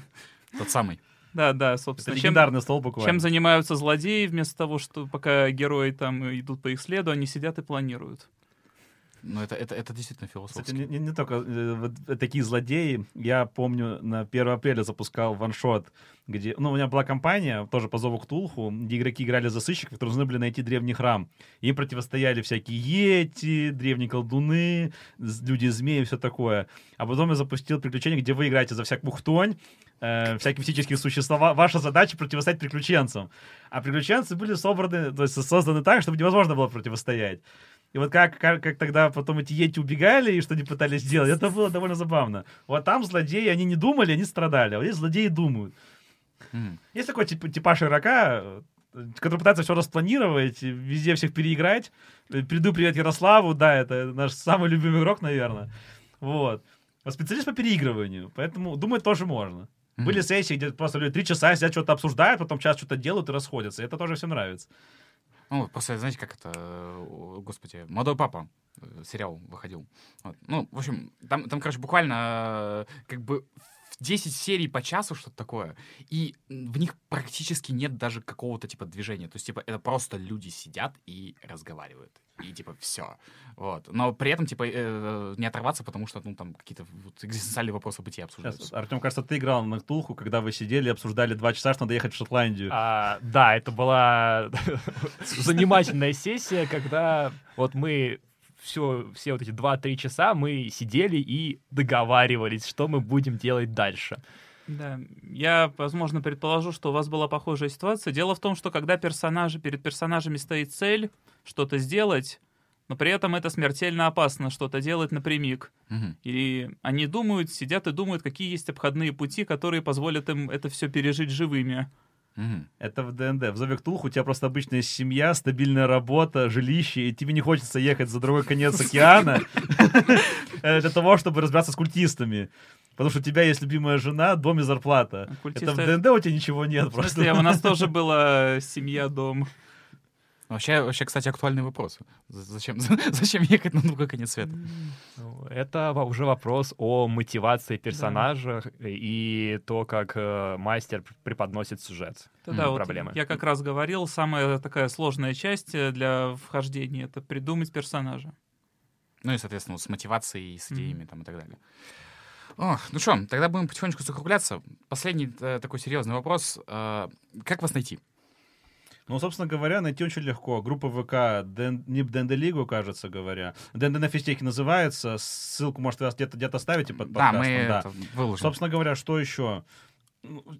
Тот самый. Да, собственно. Это легендарный стол буквально. Чем занимаются злодеи, вместо того, что пока герои там идут по их следу, они сидят и планируют. Ну, это действительно философски. Кстати, не только такие злодеи. Я помню, на 1 апреля запускал ваншот, где... Ну, у меня была кампания, тоже по зову Ктулху, где игроки играли за сыщиков, которые должны были найти древний храм. Им противостояли всякие йети, древние колдуны, люди-змеи и все такое. А потом я запустил приключение, где вы играете за всякую хтонь, всякие мистические существа. Ваша задача — противостоять приключенцам. А приключенцы были созданы так, чтобы невозможно было противостоять. И вот как тогда потом эти йети убегали и что они пытались сделать, это было довольно забавно. Вот там злодеи, они не думали, они страдали, а вот здесь злодеи думают. Есть такой типаж игрока, который пытается все распланировать, везде всех переиграть. Приду, привет Ярославу, да, это наш самый любимый игрок, наверное. Вот. А специалист по переигрыванию, поэтому думать тоже можно. Были сессии, где просто люди 3 часа сидят, что-то обсуждают, потом час что-то делают и расходятся. Это тоже всем нравится. Ну, после, знаете, как это, господи, «Молодой папа» сериал выходил. Вот. Ну, в общем, там, короче, буквально как бы 10 серий по часу, что-то такое, и в них практически нет даже какого-то, типа, движения. То есть, типа, это просто люди сидят и разговаривают. И, типа, все. Вот. Но при этом, типа, не оторваться, потому что, ну, там, какие-то вот экзистенциальные вопросы бытия обсуждаются. Артем, кажется, ты играл на Ктулху, когда вы сидели и обсуждали 2 часа, что надо ехать в Шотландию. Да, это была занимательная сессия, когда вот мы... Все вот эти 2-3 часа мы сидели и договаривались, что мы будем делать дальше. Да, я, возможно, предположу, что у вас была похожая ситуация. Дело в том, что когда перед персонажами стоит цель что-то сделать, но при этом это смертельно опасно, что-то делать напрямик. Угу. И они думают, сидят и думают, какие есть обходные пути, которые позволят им это все пережить живыми. Это в ДНД. В «Зове Ктулху» у тебя просто обычная семья, стабильная работа, жилище, и тебе не хочется ехать за другой конец океана для того, чтобы разбираться с культистами. Потому что у тебя есть любимая жена, дом и зарплата. Это в ДНД у тебя ничего нет просто. У нас тоже была семья, дом. Вообще, кстати, актуальный вопрос. Зачем ехать на другой конец света? Это уже вопрос о мотивации персонажа, да, и то, как мастер преподносит сюжет. Да, проблемы. Вот я как раз говорил, самая такая сложная часть для вхождения — это придумать персонажа. Ну и, соответственно, с мотивацией, с идеями там, и так далее. Ну что, тогда будем потихонечку закругляться. Последний такой серьезный вопрос. Как вас найти? Ну, собственно говоря, найти очень легко. Группа ВК, НИП ДНД-лигу, кажется, говоря. ДНД на физтехе называется. Ссылку, может, вы где-то оставите под подкастом. Да, мы это выложим. Собственно говоря, что еще?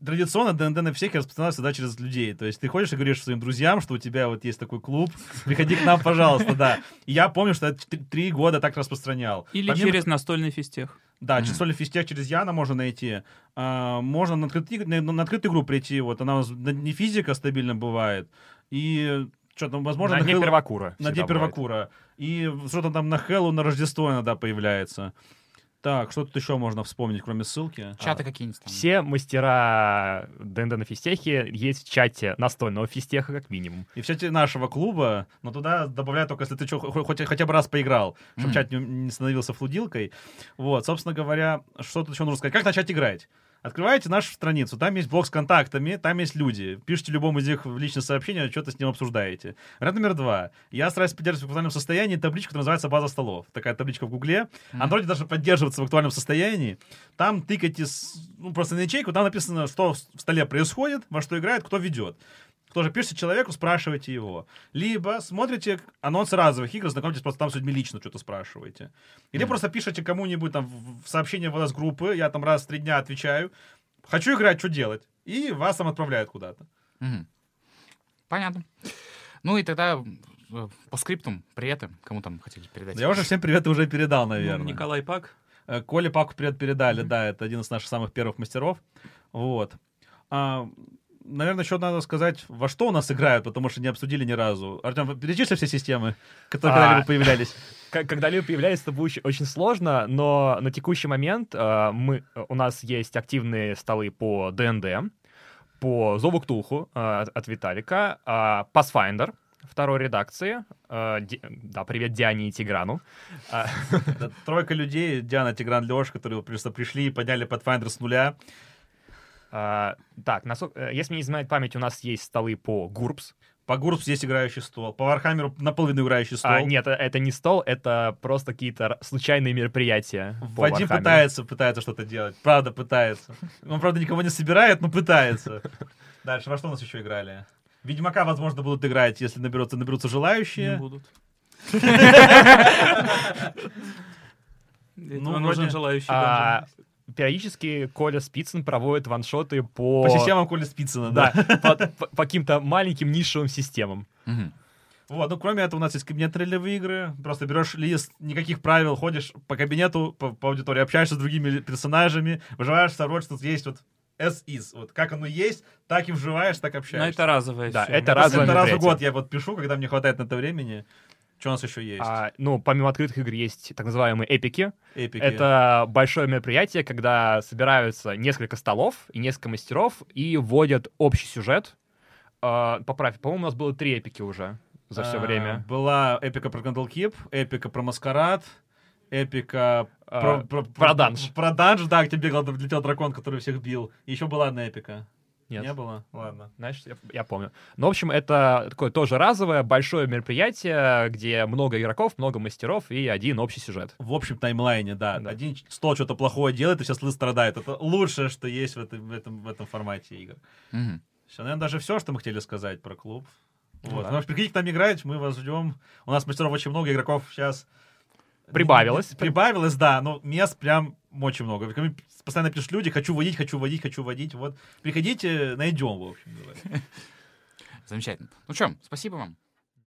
Традиционно ДНД на физтехе распространяется через людей. То есть ты ходишь и говоришь своим друзьям, что у тебя вот есть такой клуб, приходи к нам, пожалуйста, да. Я помню, что я 3 года так распространял. Или через настольный физтех. Да, часовой физтех через Яна можно найти. Можно на открытую игру прийти. Вот она у нас на дне физика стабильно бывает. И что-то, возможно, на дне первокура. На дне первокура. И что-то там на Хэллоуин, на Рождество иногда появляется. Так, что тут еще можно вспомнить, кроме ссылки? Чаты какие-нибудь там. Все мастера ДНД на физтехе есть в чате настольного физтеха, как минимум. И в чате нашего клуба, но туда добавляют только, если ты хотя бы раз поиграл, чтобы чат не становился флудилкой. Вот, собственно говоря, что тут еще нужно сказать? Как начать играть? Открываете нашу страницу, там есть блог с контактами, там есть люди. Пишите любому из них в личное сообщение, что-то с ним обсуждаете. Вариант номер 2. Я стараюсь поддерживать в актуальном состоянии табличку, которая называется «База столов». Такая табличка в Гугле. Android даже поддерживается в актуальном состоянии. Там тыкайте просто на ячейку, там написано, что в столе происходит, во что играет, кто ведет. Кто же пишет человеку, спрашивайте его. Либо смотрите анонсы разовых игр, знакомьтесь просто там с людьми лично, что-то спрашиваете. Или просто пишите кому-нибудь там в сообщение в ЛС-группы, я там раз в 3 дня отвечаю, хочу играть, что делать? И вас там отправляют куда-то. Понятно. Ну и тогда по скриптам приветы, кому там хотели передать. Я уже всем приветы уже передал, наверное. Ну, Николай Пак. Коле Паку привет передали, да, это один из наших самых первых мастеров. Вот. Наверное, еще надо сказать, во что у нас играют, потому что не обсудили ни разу. Артем, перечисли все системы, которые когда-либо появлялись? Когда-либо появлялись, это будет очень сложно, но на текущий момент у нас есть активные столы по ДНД, по Зову Ктулху от Виталика, Pathfinder второй редакции. Да, привет Диане и Тиграну. Тройка людей, Диана, Тигран, Лёш, которые просто пришли и подняли Pathfinder с нуля. Так, если не изменяет память, у нас есть столы по GURPS. По GURPS есть играющий стол. По Warhammer наполовину играющий стол. Нет, это не стол, это просто какие-то случайные мероприятия. Вадим пытается что-то делать. Правда, пытается. Он, правда, никого не собирает, но пытается. Дальше, во что у нас еще играли? Ведьмака, возможно, будут играть, если наберутся желающие. Не будут. Нужен желающий. Периодически Коля Спицын проводит ваншоты по... По системам Коля Спицына, да. По каким-то маленьким нишевым системам. Вот, ну, кроме этого, у нас есть кабинет-ролевые игры. Просто берешь лист, никаких правил, ходишь по кабинету, по аудитории, общаешься с другими персонажами, выживаешь, сорочно, есть вот as-is. Вот как оно есть, так и вживаешь, так общаешься. Ну, это разовое. Да, это разовое. Это раз в год я вот пишу, когда мне хватает на это времени. Что у нас еще есть? Помимо открытых игр есть так называемые эпики. Это большое мероприятие, когда собираются несколько столов и несколько мастеров и вводят общий сюжет. Поправь, по-моему, у нас было 3 эпики уже за все время. Была эпика про Гандалкип, эпика про Маскарад, эпика про данж. Про данж, да, где бегал, летел дракон, который всех бил. И еще была одна эпика. Нет. Не было? Ладно. Значит, я помню. Ну, в общем, это такое тоже разовое, большое мероприятие, где много игроков, много мастеров и один общий сюжет. В общем таймлайне, да. Один стол что-то плохое делает, и все столы страдают. Это лучшее, что есть в этом формате игр. Угу. Все, наверное, даже все, что мы хотели сказать про клуб. Вот. Да. Ну, приходите к нам играть, мы вас ждем. У нас мастеров очень много, игроков сейчас... Прибавилось, да, но мест прям очень много. Постоянно пишут люди, хочу водить. Вот, приходите, найдем, в общем, давай. Замечательно. Ну что, спасибо вам.